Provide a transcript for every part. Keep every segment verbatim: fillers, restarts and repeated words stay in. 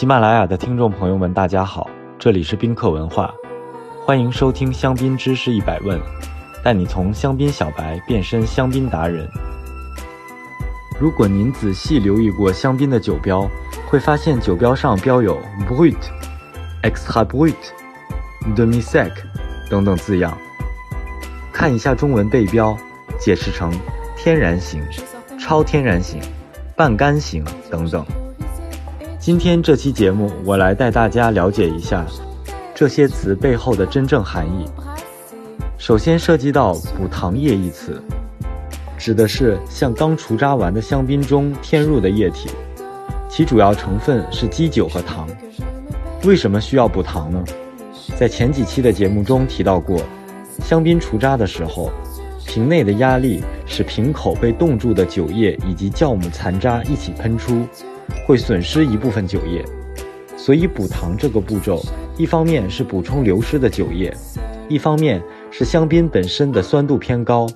喜马拉雅的听众朋友们，大家好，这里是宾客文化，欢迎收听香槟知识一百问，带你从香槟小白变身香槟达人。如果您仔细留意过香槟的酒标，会发现酒标上标有 Brut、Extra Brut、Demi-Sec 等等字样。看一下中文背标，解释成天然型、超天然型、半干型等等。今天这期节目，我来带大家了解一下这些词背后的真正含义。首先涉及到补糖液一词，指的是像刚除渣完的香槟中添入的液体，其主要成分是基酒和糖。为什么需要补糖呢？在前几期的节目中提到过，香槟除渣的时候，瓶内的压力使瓶口被冻住的酒液以及酵母残渣一起喷出，会损失一部分酒液，所以补糖这个步骤，一方面是补充流失的酒液，一方面是香槟本身的酸度偏高，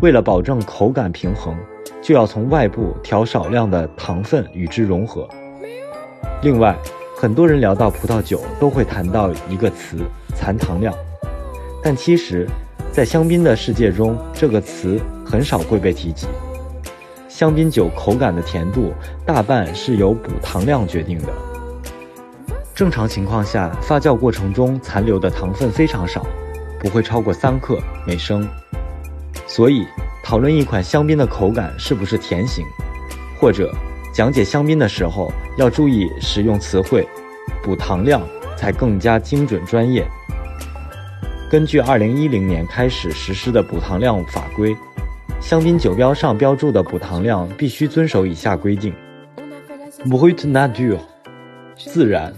为了保证口感平衡，就要从外部调少量的糖分与之融合。另外，很多人聊到葡萄酒都会谈到一个词“残糖量”，但其实，在香槟的世界中，这个词很少会被提及。香槟酒口感的甜度大半是由补糖量决定的。正常情况下，发酵过程中残留的糖分非常少，不会超过三克每升。所以，讨论一款香槟的口感是不是甜型，或者讲解香槟的时候，要注意使用词汇补糖量，才更加精准专业。根据二零一零年开始实施的补糖量法规，香槟酒标上标注的补糖量必须遵守以下规定： Brut Nature 自然，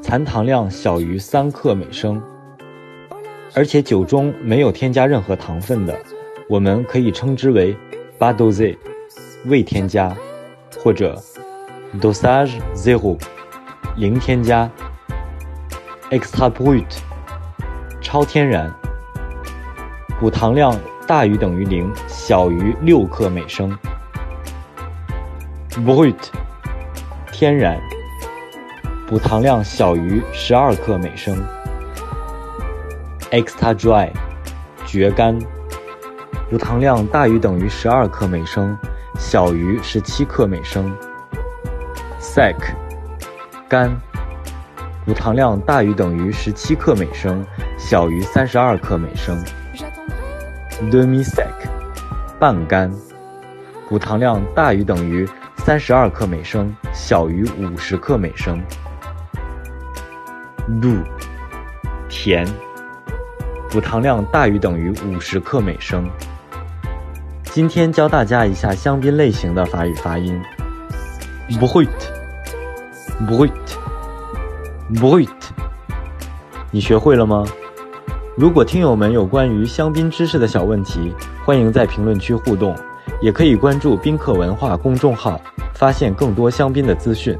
残糖量小于三克每升，而且酒中没有添加任何糖分的，我们可以称之为 Pas Dosé 未添加，或者 Dosage Zéro 零添加。 Extra Brut 超天然，补糖量大于等于零，小于六克每升。 Brut 天然，补糖量小于十二克每升。 Extra dry 绝干，补糖量大于等于十二克每升，小于十七克每升。 Sec 干，补糖量大于等于十七克每升，小于三十二克每升。Demi-Sec 半干，补糖量大于等于三十二克每升，小于五十克每升。Doux 甜，补糖量大于等于五十克每升。今天教大家一下香槟类型的法语发音。Brut Brut Brut， 你学会了吗？如果听友们有关于香槟知识的小问题，欢迎在评论区互动，也可以关注宾客文化公众号，发现更多香槟的资讯。